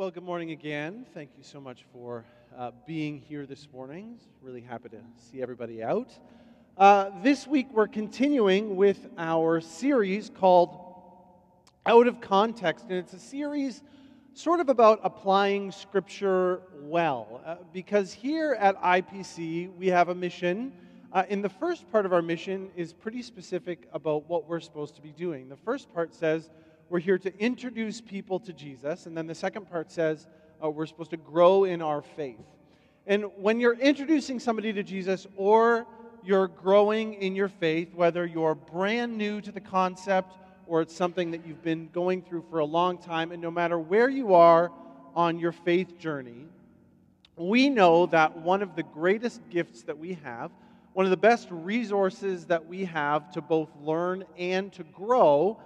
Well, good morning again. Thank you so much for being here this morning. Really happy to see everybody out. This week we're continuing with our series called Out of Context, and it's a series sort of about applying Scripture well, because here at IPC we have a mission, and the first part of our mission is pretty specific about what we're supposed to be doing. The first part says, we're here to introduce people to Jesus. And then the second part says we're supposed to grow in our faith. And when you're introducing somebody to Jesus or you're growing in your faith, whether you're brand new to the concept or it's something that you've been going through for a long time, and no matter where you are on your faith journey, we know that one of the greatest gifts that we have, one of the best resources that we have to both learn and to grow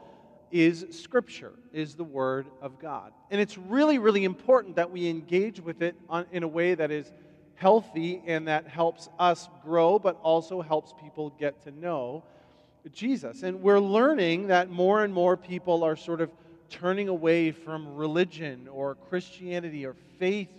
is Scripture, is the Word of God. And it's really, really important that we engage with it in a way that is healthy and that helps us grow, but also helps people get to know Jesus. And we're learning that more and more people are sort of turning away from religion or Christianity or faith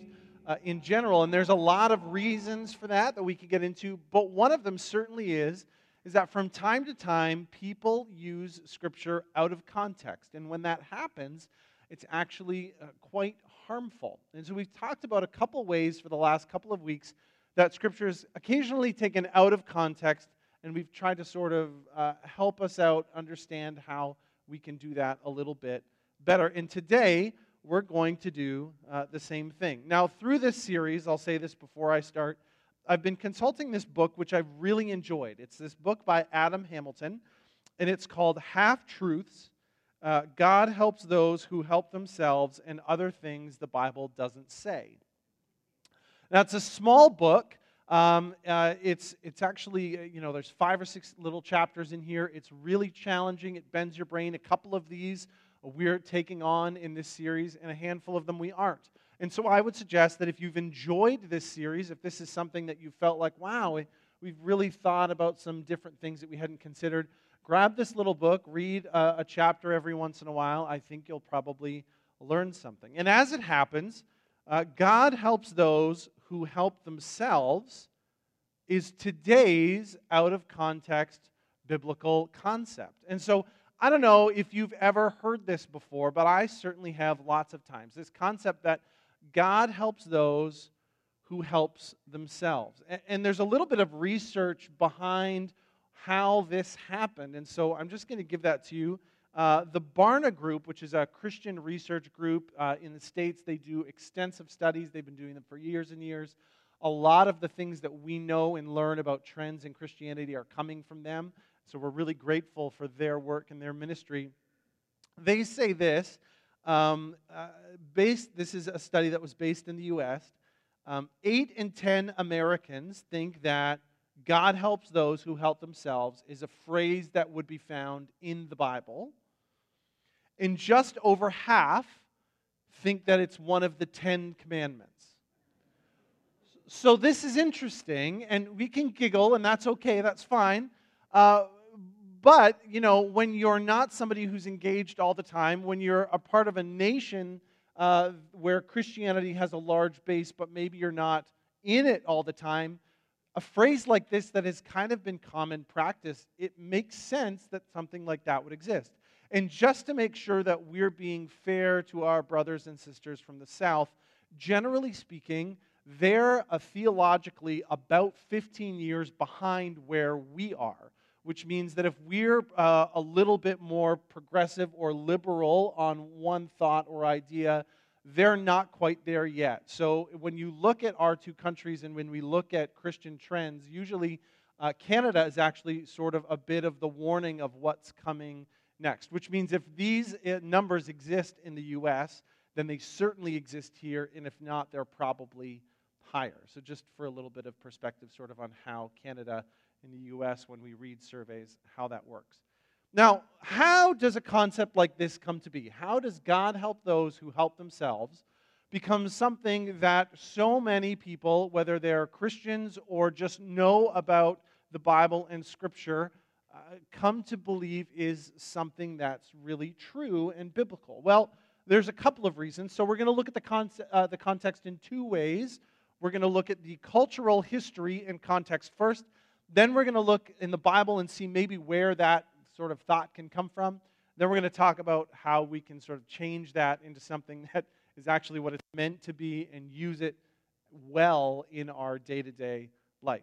in general. And there's a lot of reasons for that we could get into, but one of them certainly is that from time to time, people use Scripture out of context. And when that happens, it's actually quite harmful. And so we've talked about a couple ways for the last couple of weeks that Scripture is occasionally taken out of context, and we've tried to sort of help us out understand how we can do that a little bit better. And today, we're going to do the same thing. Now, through this series, I'll say this before I start, I've been consulting this book, which I've really enjoyed. It's this book by Adam Hamilton, and it's called Half Truths, God Helps Those Who Help Themselves and Other Things the Bible Doesn't Say. Now, it's a small book. It's actually, you know, there's 5 or 6 little chapters in here. It's really challenging. It bends your brain. A couple of these we're taking on in this series, and a handful of them we aren't. And so I would suggest that if you've enjoyed this series, if this is something that you felt like, wow, we've really thought about some different things that we hadn't considered, grab this little book, read a chapter every once in a while. I think you'll probably learn something. And as it happens, God helps those who help themselves is today's out-of-context biblical concept. And so I don't know if you've ever heard this before, but I certainly have lots of times. This concept that God helps those who helps themselves. And there's a little bit of research behind how this happened, and so I'm just going to give that to you. The Barna Group, which is a Christian research group in the States, they do extensive studies. They've been doing them for years and years. A lot of the things that we know and learn about trends in Christianity are coming from them, so we're really grateful for their work and their ministry. They say this. This is a study that was based in the U.S. 8 in 10 Americans think that God helps those who help themselves is a phrase that would be found in the Bible. And just over half think that it's one of the 10 commandments. So this is interesting, and we can giggle, and that's okay, that's fine. But, you know, when you're not somebody who's engaged all the time, when you're a part of a nation where Christianity has a large base, but maybe you're not in it all the time, a phrase like this that has kind of been common practice, it makes sense that something like that would exist. And just to make sure that we're being fair to our brothers and sisters from the South, generally speaking, they're theologically about 15 years behind where we are, which means that if we're a little bit more progressive or liberal on one thought or idea, they're not quite there yet. So when you look at our two countries and when we look at Christian trends, usually Canada is actually sort of a bit of the warning of what's coming next, which means if these numbers exist in the U.S., then they certainly exist here, and if not, they're probably higher. So just for a little bit of perspective sort of on how Canada in the U.S., when we read surveys, how that works. Now, how does a concept like this come to be? How does God help those who help themselves become something that so many people, whether they're Christians or just know about the Bible and Scripture, come to believe is something that's really true and biblical? Well, There's a couple of reasons. So we're going to look at the context in two ways. We're going to look at the cultural history and context first. Then we're going to look in the Bible and see maybe where that sort of thought can come from. Then we're going to talk about how we can sort of change that into something that is actually what it's meant to be and use it well in our day-to-day life.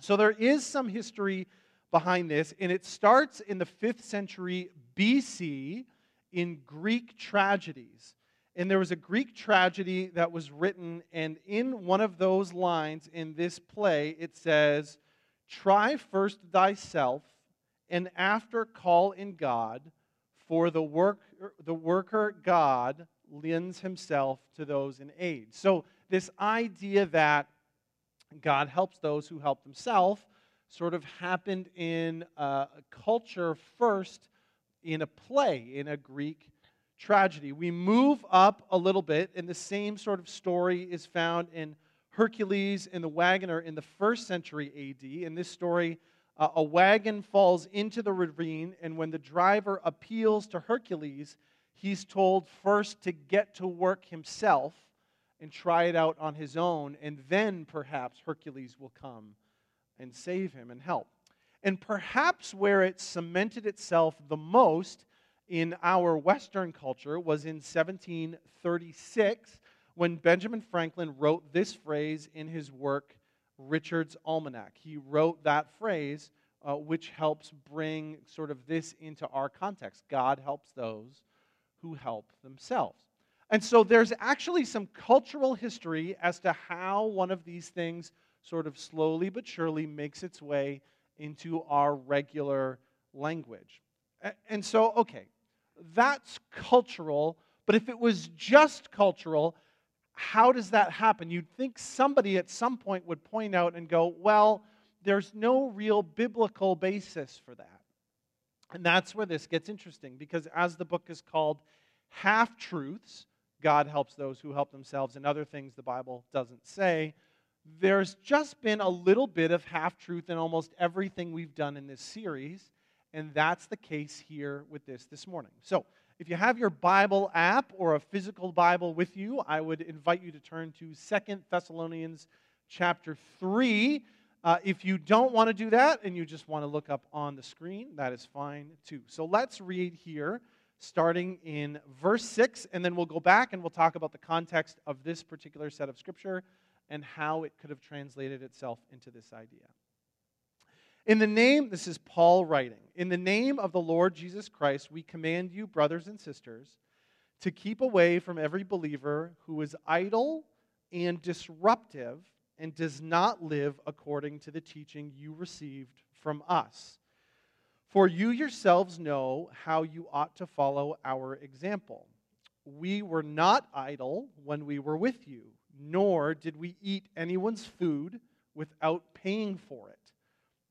So there is some history behind this, and it starts in the 5th century BC in Greek tragedies. And there was a Greek tragedy that was written, and in one of those lines in this play, it says, "Try first thyself, and after call in God, for the worker God lends himself to those in aid." So this idea that God helps those who help themselves sort of happened in a culture first in a play, in a Greek tragedy. We move up a little bit, and the same sort of story is found in Hercules and the Wagoner in the 1st century AD. In this story, a wagon falls into the ravine, and when the driver appeals to Hercules, he's told first to get to work himself and try it out on his own, and then perhaps Hercules will come and save him and help. And perhaps where it cemented itself the most in our Western culture was in 1736, when Benjamin Franklin wrote this phrase in his work, Richard's Almanac. He wrote that phrase, which helps bring sort of this into our context. God helps those who help themselves. And so there's actually some cultural history as to how one of these things sort of slowly but surely makes its way into our regular language. And so, okay, that's cultural, but if it was just cultural, how does that happen? You'd think somebody at some point would point out and go, well, there's no real biblical basis for that. And that's where this gets interesting, because as the book is called Half Truths, God helps those who help themselves, and other things the Bible doesn't say, there's just been a little bit of half-truth in almost everything we've done in this series, and that's the case here with this morning. So, if you have your Bible app or a physical Bible with you, I would invite you to turn to 2 Thessalonians chapter 3. If you don't want to do that and you just want to look up on the screen, that is fine too. So let's read here, starting in verse 6, and then we'll go back and we'll talk about the context of this particular set of Scripture and how it could have translated itself into this idea. This is Paul writing, "In the name of the Lord Jesus Christ, we command you, brothers and sisters, to keep away from every believer who is idle and disruptive and does not live according to the teaching you received from us. For you yourselves know how you ought to follow our example. We were not idle when we were with you, nor did we eat anyone's food without paying for it.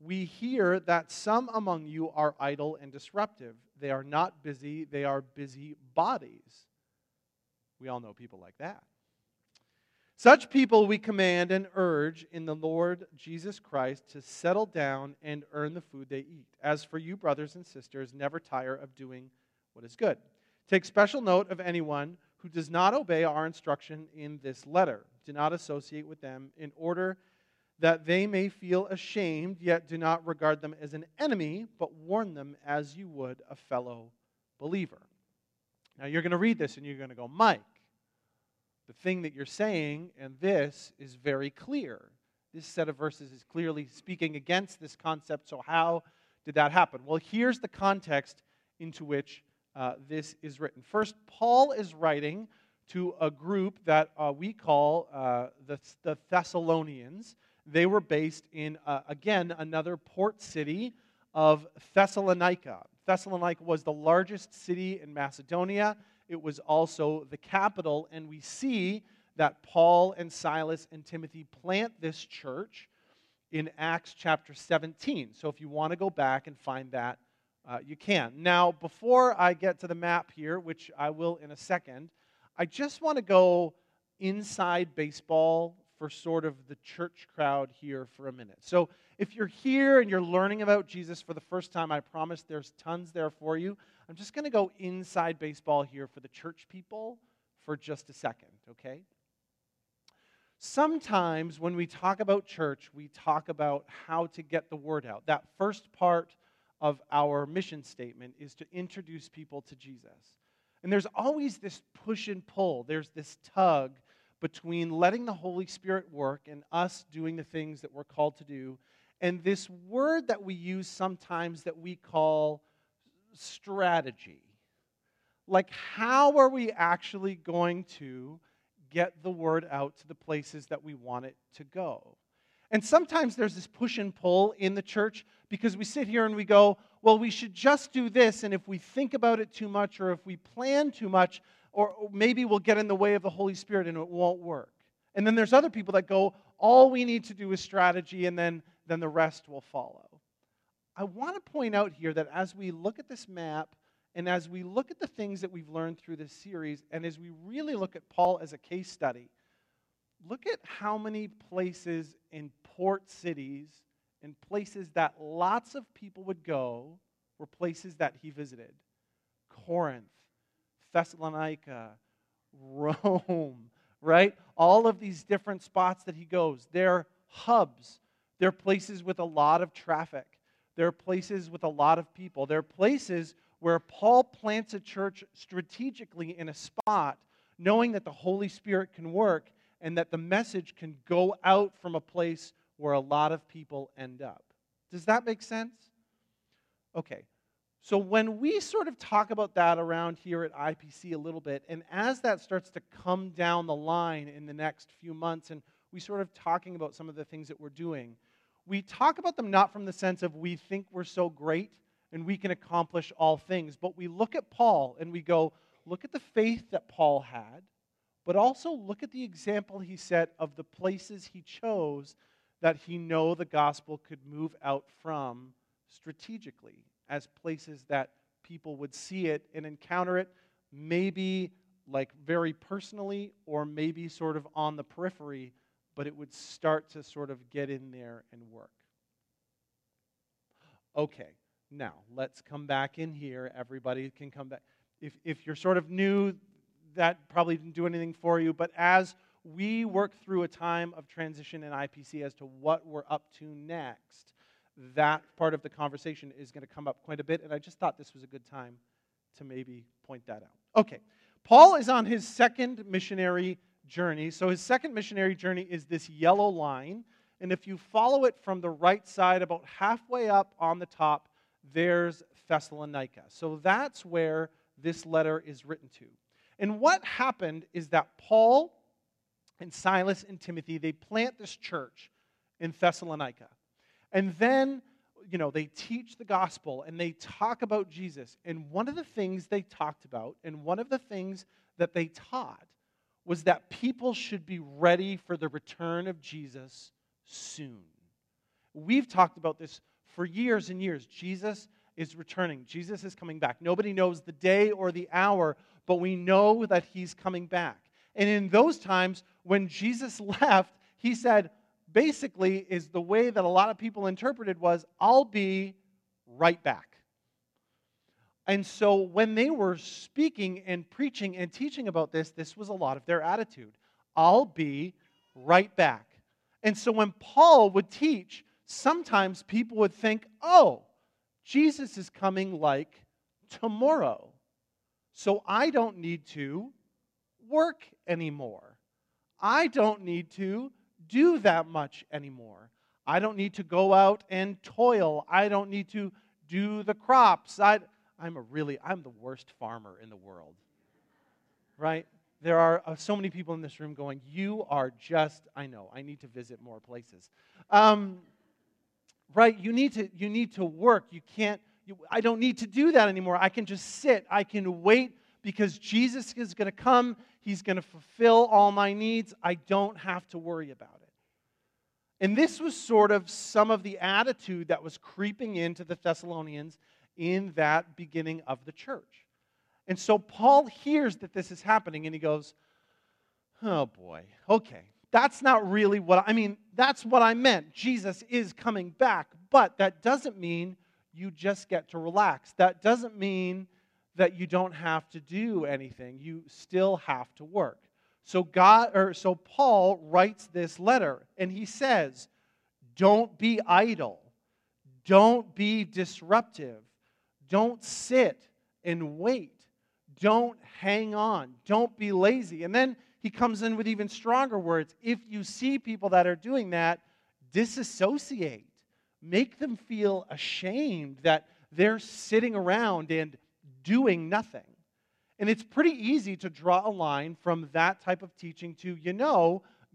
We hear that some among you are idle and disruptive. They are not busy, they are busy bodies." We all know people like that. "Such people we command and urge in the Lord Jesus Christ to settle down and earn the food they eat. As for you, brothers and sisters, never tire of doing what is good. Take special note of anyone who does not obey our instruction in this letter. Do not associate with them, in order that they may feel ashamed, yet do not regard them as an enemy, but warn them as you would a fellow believer." Now you're going to read this and you're going to go, "Mike, the thing that you're saying and this is very clear. This set of verses is clearly speaking against this concept, so how did that happen?" Well, here's the context into which this is written. First, Paul is writing to a group that we call the Thessalonians. They were based in, again, another port city of Thessalonica. Thessalonica was the largest city in Macedonia. it was also the capital. And we see that Paul and Silas and Timothy plant this church in Acts chapter 17. So if you want to go back and find that, you can. Now, before I get to the map here, which I will in a second, I just want to go inside baseball for sort of the church crowd here for a minute. So if you're here and you're learning about Jesus for the first time, I promise there's tons there for you. I'm just going to go inside baseball here for the church people for just a second, okay? Sometimes when we talk about church, we talk about how to get the word out. That first part of our mission statement is to introduce people to Jesus. And there's always this push and pull. There's this tug between letting the Holy Spirit work and us doing the things that we're called to do. And this word that we use sometimes that we call strategy. Like, how are we actually going to get the word out to the places that we want it to go? And sometimes there's this push and pull in the church because we sit here and we go, well, we should just do this, and if we think about it too much or if we plan too much, or maybe we'll get in the way of the Holy Spirit and it won't work. And then there's other people that go, all we need to do is strategy, and then the rest will follow. I want to point out here that as we look at this map and as we look at the things that we've learned through this series, and as we really look at Paul as a case study, look at how many places in port cities and places that lots of people would go were places that he visited. Corinth, Thessalonica, Rome, right? All of these different spots that he goes. They're hubs. They're places with a lot of traffic. They're places with a lot of people. They're places where Paul plants a church strategically in a spot, knowing that the Holy Spirit can work and that the message can go out from a place where a lot of people end up. Does that make sense? Okay, so when we sort of talk about that around here at IPC a little bit, and as that starts to come down the line in the next few months, and we sort of talking about some of the things that we're doing, we talk about them not from the sense of we think we're so great and we can accomplish all things, but we look at Paul and we go, look at the faith that Paul had, but also look at the example he set of the places he chose that he know the gospel could move out from strategically as places that people would see it and encounter it, maybe like very personally or maybe sort of on the periphery, but it would start to sort of get in there and work. Okay, now let's come back in here. Everybody can come back. If you're sort of new, that probably didn't do anything for you, but as we work through a time of transition in IPC as to what we're up to next, that part of the conversation is going to come up quite a bit, and I just thought this was a good time to maybe point that out. Okay, Paul is on his second missionary journey. So his second missionary journey is this yellow line, and if you follow it from the right side, about halfway up on the top, there's Thessalonica. So that's where this letter is written to. And what happened is that Paul and Silas and Timothy, they plant this church in Thessalonica. And then, you know, they teach the gospel and they talk about Jesus. And one of the things they talked about and one of the things that they taught was that people should be ready for the return of Jesus soon. We've talked about this for years and years. Jesus is returning. Jesus is coming back. Nobody knows the day or the hour, but we know that he's coming back. And in those times, when Jesus left, he said, basically, is the way that a lot of people interpreted was, I'll be right back. And so when they were speaking and preaching and teaching about this, this was a lot of their attitude. I'll be right back. And so when Paul would teach, sometimes people would think, oh, Jesus is coming like tomorrow, so I don't need to work anymore. I don't need to do that much anymore. I don't need to go out and toil. I don't need to do the crops. I'm the worst farmer in the world, right? There are so many people in this room going, you are just, I know, I need to visit more places. Right? You need to work. I don't need to do that anymore. I can just sit. I can wait because Jesus is going to come. He's going to fulfill all my needs. I don't have to worry about it. And this was sort of some of the attitude that was creeping into the Thessalonians in that beginning of the church. And so Paul hears that this is happening, and he goes, oh boy, okay, that's not really what I mean. That's what I meant. Jesus is coming back, but that doesn't mean you just get to relax. That doesn't mean that you don't have to do anything. You still have to work. So Paul writes this letter, and he says, don't be idle. Don't be disruptive. Don't sit and wait. Don't hang on. Don't be lazy. And then he comes in with even stronger words. If you see people that are doing that, disassociate. Make them feel ashamed that they're sitting around and doing nothing. And it's pretty easy to draw a line from that type of teaching to,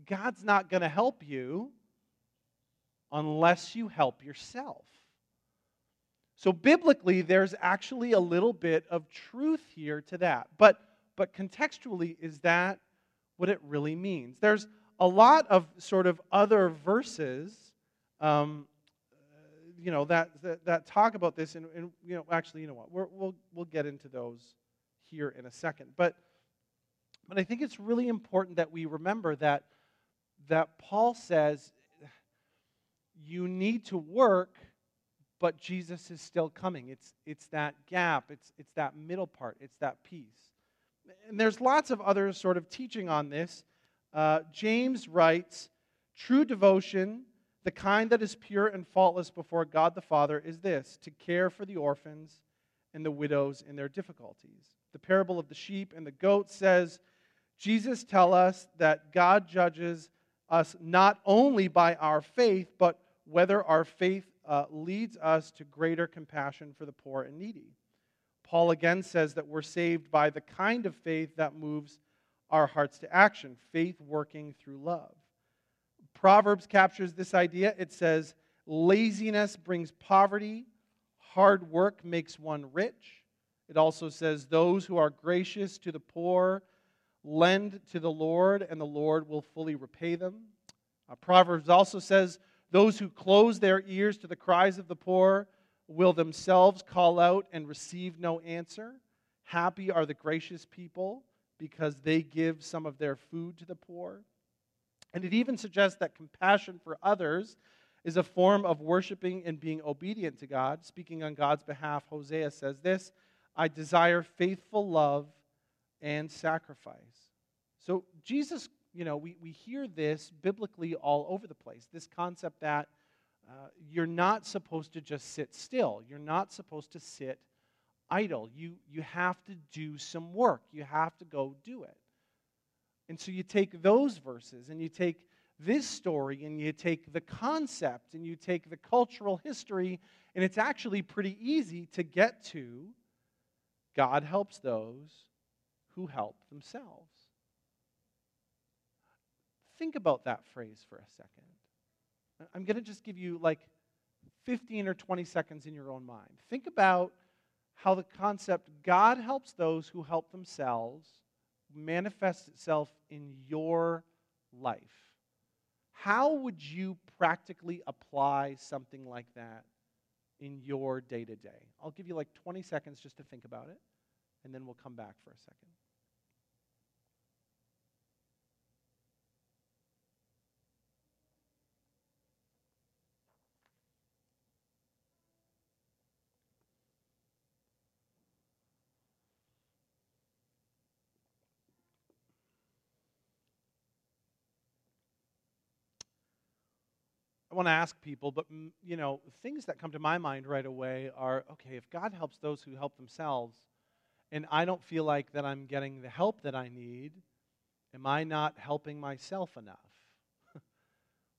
God's not going to help you unless you help yourself. So biblically, there's actually a little bit of truth here to that. But contextually, is that what it really means? There's a lot of sort of other verses, that talk about this. And we'll get into those here in a second. But I think it's really important that we remember that Paul says you need to work, but Jesus is still coming. It's that gap. It's that middle part. It's that piece. And there's lots of other sort of teaching on this. James writes, true devotion, the kind that is pure and faultless before God the Father, is this, to care for the orphans and the widows in their difficulties. The parable of the sheep and the goat says, Jesus tells us that God judges us not only by our faith, but whether our faith leads us to greater compassion for the poor and needy. Paul again says that we're saved by the kind of faith that moves our hearts to action, faith working through love. Proverbs captures this idea. It says, laziness brings poverty, hard work makes one rich. It also says, those who are gracious to the poor lend to the Lord, and the Lord will fully repay them. Proverbs also says, those who close their ears to the cries of the poor will themselves call out and receive no answer. Happy are the gracious people, because they give some of their food to the poor. And it even suggests that compassion for others is a form of worshiping and being obedient to God. Speaking on God's behalf, Hosea says this, I desire faithful love and sacrifice. So Jesus, we hear this biblically all over the place, this concept that you're not supposed to just sit still. You're not supposed to sit idle. You have to do some work. You have to go do it. And so you take those verses, and you take this story, and you take the concept, and you take the cultural history, and it's actually pretty easy to get to God helps those who help themselves. Think about that phrase for a second. I'm going to just give you like 15 or 20 seconds in your own mind. Think about how the concept God helps those who help themselves manifests itself in your life. How would you practically apply something like that in your day-to-day? I'll give you like 20 seconds just to think about it, and then we'll come back for a second. I want to ask people, but things that come to my mind right away are, okay, if God helps those who help themselves, and I don't feel like that I'm getting the help that I need, am I not helping myself enough?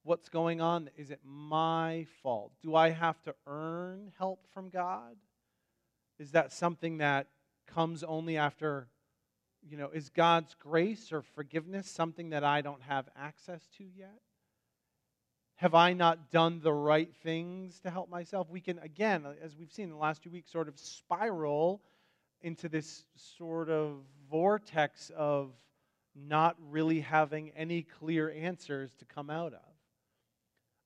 What's going on? Is it my fault? Do I have to earn help from God? Is that something that comes only after, is God's grace or forgiveness something that I don't have access to yet? Have I not done the right things to help myself? We can, again, as we've seen in the last 2 weeks, sort of spiral into this sort of vortex of not really having any clear answers to come out of.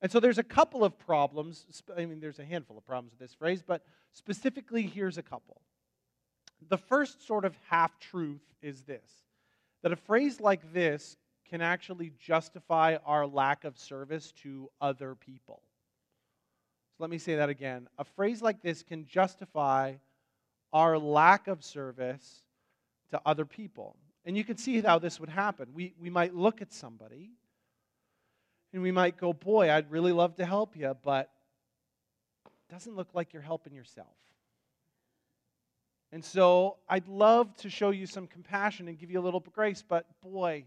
And so there's a couple of problems. I mean, there's a handful of problems with this phrase, but specifically here's a couple. The first sort of half-truth is this, that a phrase like this can actually justify our lack of service to other people. So let me say that again. A phrase like this can justify our lack of service to other people. And you can see how this would happen. We might look at somebody, and we might go, boy, I'd really love to help you, but it doesn't look like you're helping yourself. And so I'd love to show you some compassion and give you a little grace, but boy,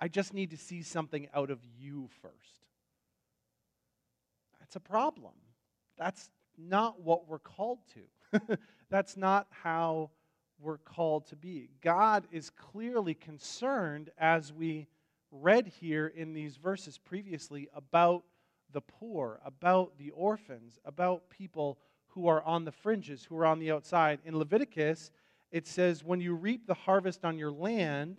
I just need to see something out of you first. That's a problem. That's not what we're called to. That's not how we're called to be. God is clearly concerned, as we read here in these verses previously, about the poor, about the orphans, about people who are on the fringes, who are on the outside. In Leviticus, it says, when you reap the harvest on your land,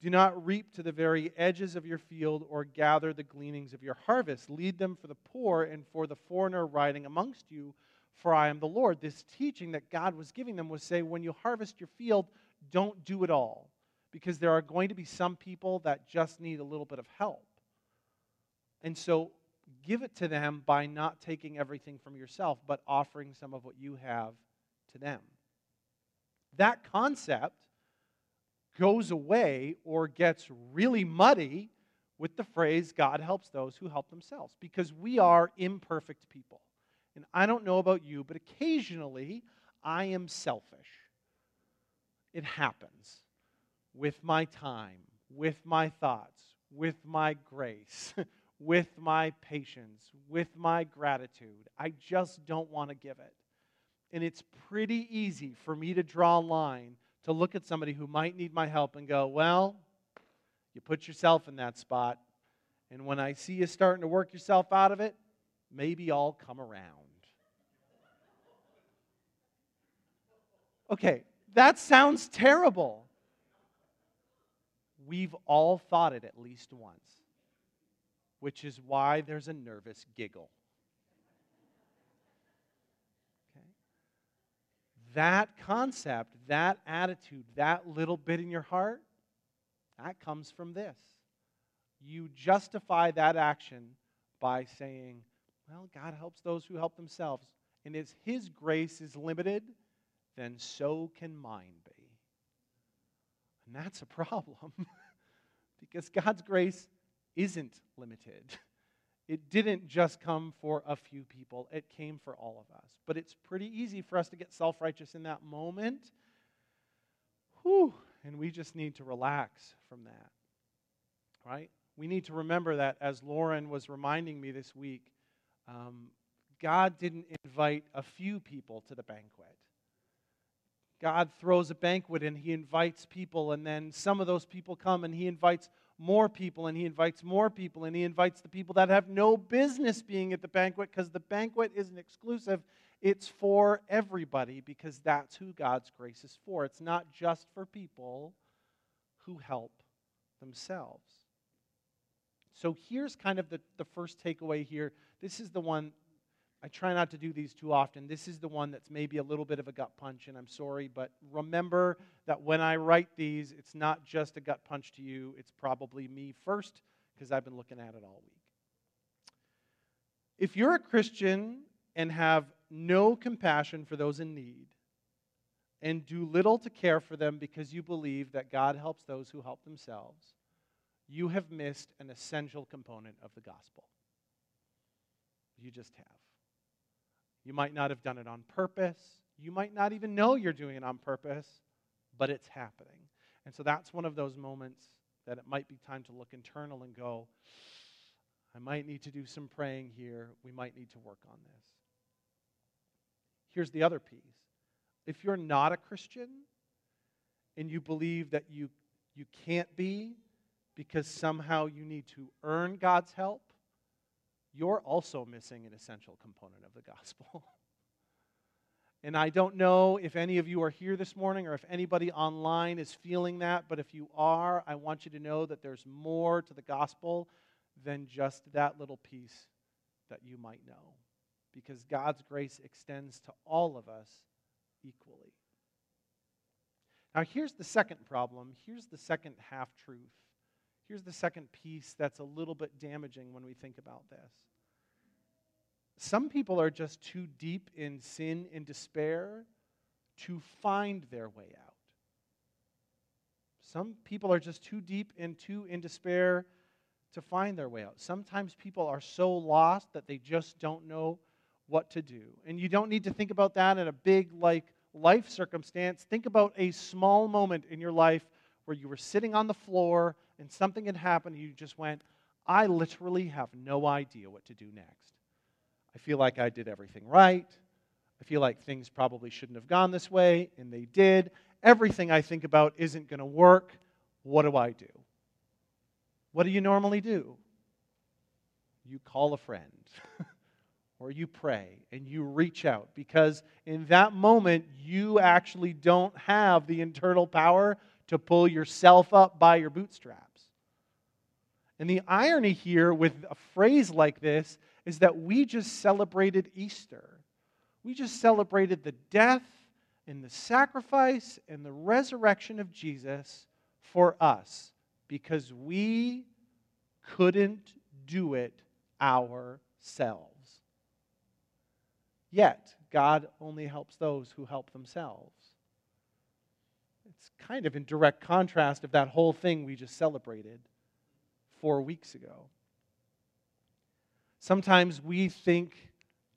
do not reap to the very edges of your field or gather the gleanings of your harvest. Leave them for the poor and for the foreigner riding amongst you, for I am the Lord. This teaching that God was giving them was say, when you harvest your field, don't do it all, because there are going to be some people that just need a little bit of help. And so give it to them by not taking everything from yourself, but offering some of what you have to them. That concept goes away or gets really muddy with the phrase, God helps those who help themselves, because we are imperfect people. And I don't know about you, but occasionally I am selfish. It happens with my time, with my thoughts, with my grace, with my patience, with my gratitude. I just don't want to give it. And it's pretty easy for me to draw a line, to look at somebody who might need my help and go, well, you put yourself in that spot, and when I see you starting to work yourself out of it, maybe I'll come around. Okay, that sounds terrible. We've all thought it at least once, which is why there's a nervous giggle. Okay? That concept, that attitude, that little bit in your heart, that comes from this. You justify that action by saying, well, God helps those who help themselves, and if His grace is limited, then so can mine be. And that's a problem, because God's grace isn't limited. It didn't just come for a few people. It came for all of us. But it's pretty easy for us to get self-righteous in that moment. Whew, and we just need to relax from that, right? We need to remember that, as Lauren was reminding me this week, God didn't invite a few people to the banquet. God throws a banquet and He invites people, and then some of those people come and He invites more people, and He invites more people, and He invites the people that have no business being at the banquet, because the banquet isn't exclusive. It's for everybody, because that's who God's grace is for. It's not just for people who help themselves. So here's kind of the first takeaway here. This is the one, I try not to do these too often. This is the one that's maybe a little bit of a gut punch, and I'm sorry, but remember that when I write these, it's not just a gut punch to you. It's probably me first, because I've been looking at it all week. If you're a Christian and have no compassion for those in need and do little to care for them because you believe that God helps those who help themselves, you have missed an essential component of the gospel. You just have. You might not have done it on purpose. You might not even know you're doing it on purpose, but it's happening. And so that's one of those moments that it might be time to look internal and go, I might need to do some praying here. We might need to work on this. Here's the other piece. If you're not a Christian and you believe that you can't be because somehow you need to earn God's help, you're also missing an essential component of the gospel. And I don't know if any of you are here this morning or if anybody online is feeling that, but if you are, I want you to know that there's more to the gospel than just that little piece that you might know, because God's grace extends to all of us equally. Now, here's the second problem. Here's the second half-truth. Here's the second piece that's a little bit damaging when we think about this. Some people are just too deep in sin and despair to find their way out. Some people are just too deep and too in despair to find their way out. Sometimes people are so lost that they just don't know what to do. And you don't need to think about that in a big, like, life circumstance. Think about a small moment in your life where you were sitting on the floor and something had happened and you just went, I literally have no idea what to do next. I feel like I did everything right. I feel like things probably shouldn't have gone this way, and they did. Everything I think about isn't going to work. What do I do? What do you normally do? You call a friend or you pray and you reach out, because in that moment you actually don't have the internal power to pull yourself up by your bootstraps. And the irony here with a phrase like this is that we just celebrated Easter. We just celebrated the death and the sacrifice and the resurrection of Jesus for us, because we couldn't do it ourselves. Yet, God only helps those who help themselves. It's kind of in direct contrast of that whole thing we just celebrated 4 weeks ago. Sometimes we think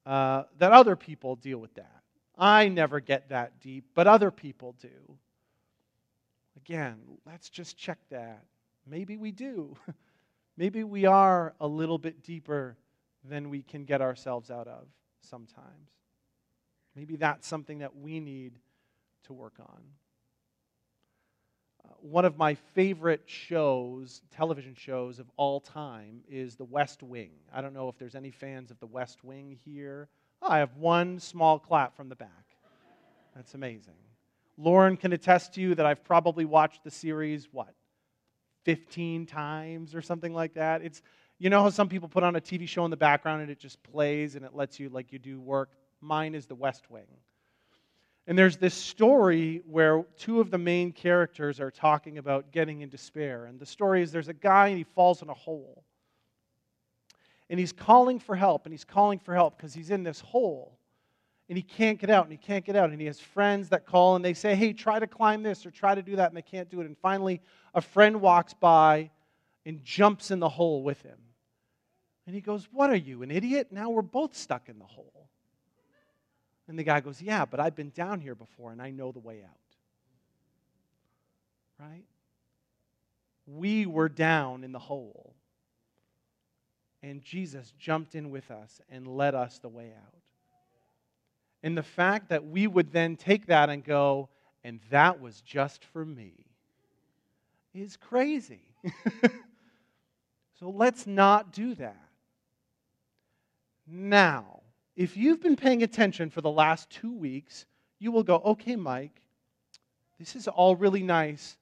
that other people deal with that. I never get that deep, but other people do. Again, let's just check that. Maybe we do. Maybe we are a little bit deeper than we can get ourselves out of sometimes. Maybe that's something that we need to work on. One of my favorite shows, television shows of all time, is The West Wing. I don't know if there's any fans of The West Wing here. Oh, I have one small clap from the back. That's amazing. Lauren can attest to you that I've probably watched the series, 15 times or something like that. It's, you know how some people put on a TV show in the background and it just plays and it lets you, like, you do work? Mine is The West Wing. And there's this story where two of the main characters are talking about getting in despair. And the story is there's a guy and he falls in a hole. And he's calling for help, and he's calling for help because he's in this hole. And he can't get out, and he can't get out. And he has friends that call and they say, hey, try to climb this or try to do that, and they can't do it. And finally, a friend walks by and jumps in the hole with him. And he goes, what are you, an idiot? Now we're both stuck in the hole. And the guy goes, yeah, but I've been down here before, and I know the way out. Right? We were down in the hole, and Jesus jumped in with us and led us the way out. And the fact that we would then take that and go, and that was just for me, is crazy. So let's not do that. Now, if you've been paying attention for the last 2 weeks, you will go, okay, Mike, this is all really nice,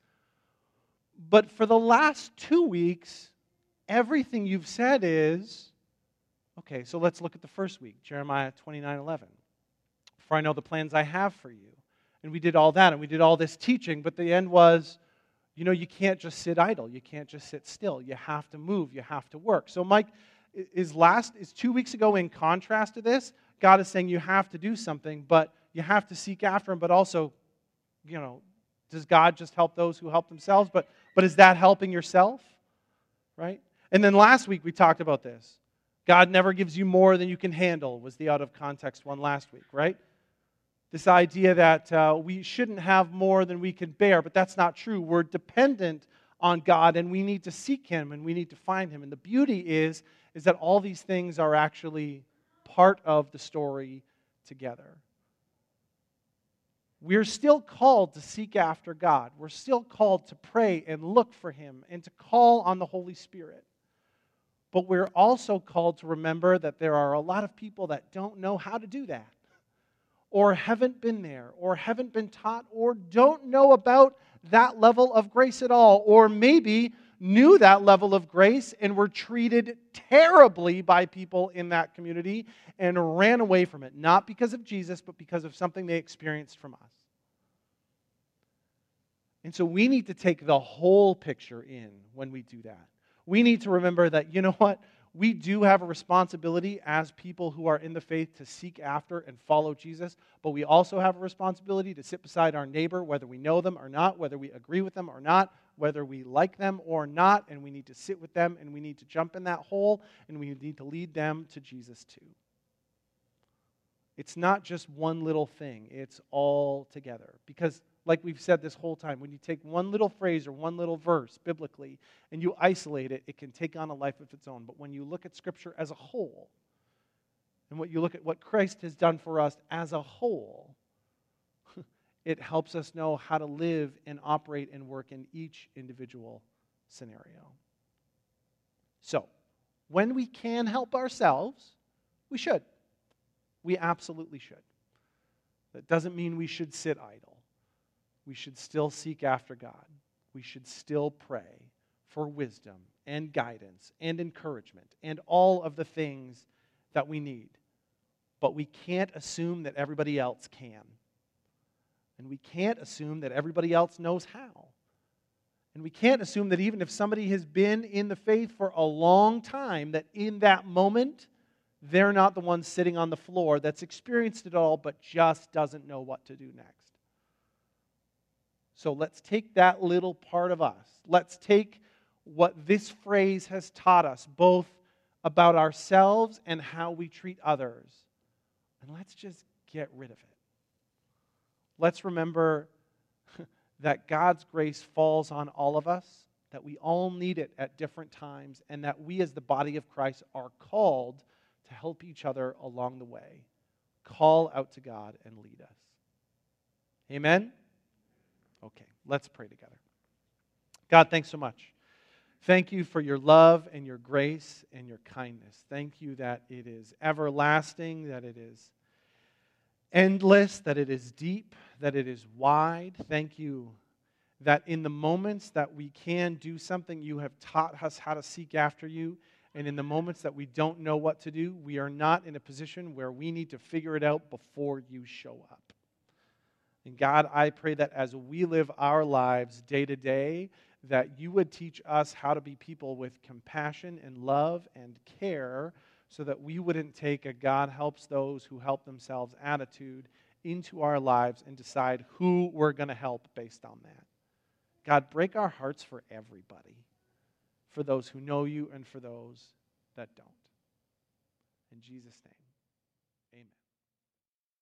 but for the last 2 weeks, everything you've said is, okay, so let's look at the first week, Jeremiah 29:11. For I know the plans I have for you. And we did all that, and we did all this teaching, but the end was, you know, you can't just sit idle. You can't just sit still. You have to move. You have to work. So, Mike, is 2 weeks ago in contrast to this? God is saying you have to do something, but you have to seek after him, but also, you know, does God just help those who help themselves? But is that helping yourself? Right? And then last week we talked about this. God never gives you more than you can handle was the out of context one last week, right? This idea that we shouldn't have more than we can bear, but that's not true. We're dependent on God, and we need to seek him, and we need to find him. And the beauty is that all these things are actually part of the story together. We're still called to seek after God. We're still called to pray and look for him and to call on the Holy Spirit. But we're also called to remember that there are a lot of people that don't know how to do that, or haven't been there, or haven't been taught, or don't know about that level of grace at all, or maybe knew that level of grace and were treated terribly by people in that community and ran away from it, not because of Jesus, but because of something they experienced from us. And so we need to take the whole picture in when we do that. We need to remember that, you know what? We do have a responsibility as people who are in the faith to seek after and follow Jesus, but we also have a responsibility to sit beside our neighbor, whether we know them or not, whether we agree with them or not, whether we like them or not, and we need to sit with them, and we need to jump in that hole, and we need to lead them to Jesus too. It's not just one little thing. It's all together. Because, like we've said this whole time, when you take one little phrase or one little verse biblically and you isolate it, it can take on a life of its own. But when you look at Scripture as a whole, and what you look at what Christ has done for us as a whole, it helps us know how to live and operate and work in each individual scenario. So, when we can help ourselves, we should. We absolutely should. That doesn't mean we should sit idle. We should still seek after God. We should still pray for wisdom and guidance and encouragement and all of the things that we need. But we can't assume that everybody else can. And we can't assume that everybody else knows how. And we can't assume that even if somebody has been in the faith for a long time, that in that moment, they're not the one sitting on the floor that's experienced it all but just doesn't know what to do next. So let's take that little part of us. Let's take what this phrase has taught us, both about ourselves and how we treat others, and let's just get rid of it. Let's remember that God's grace falls on all of us, that we all need it at different times, and that we as the body of Christ are called to help each other along the way. Call out to God and lead us. Amen? Okay, let's pray together. God, thanks so much. Thank you for your love and your grace and your kindness. Thank you that it is everlasting, that it is endless, that it is deep, that it is wide. Thank you that in the moments that we can do something, you have taught us how to seek after you. And in the moments that we don't know what to do, we are not in a position where we need to figure it out before you show up. And God, I pray that as we live our lives day to day, that you would teach us how to be people with compassion and love and care so that we wouldn't take a God helps those who help themselves attitude into our lives and decide who we're going to help based on that. God, break our hearts for everybody, for those who know you and for those that don't. In Jesus' name, amen.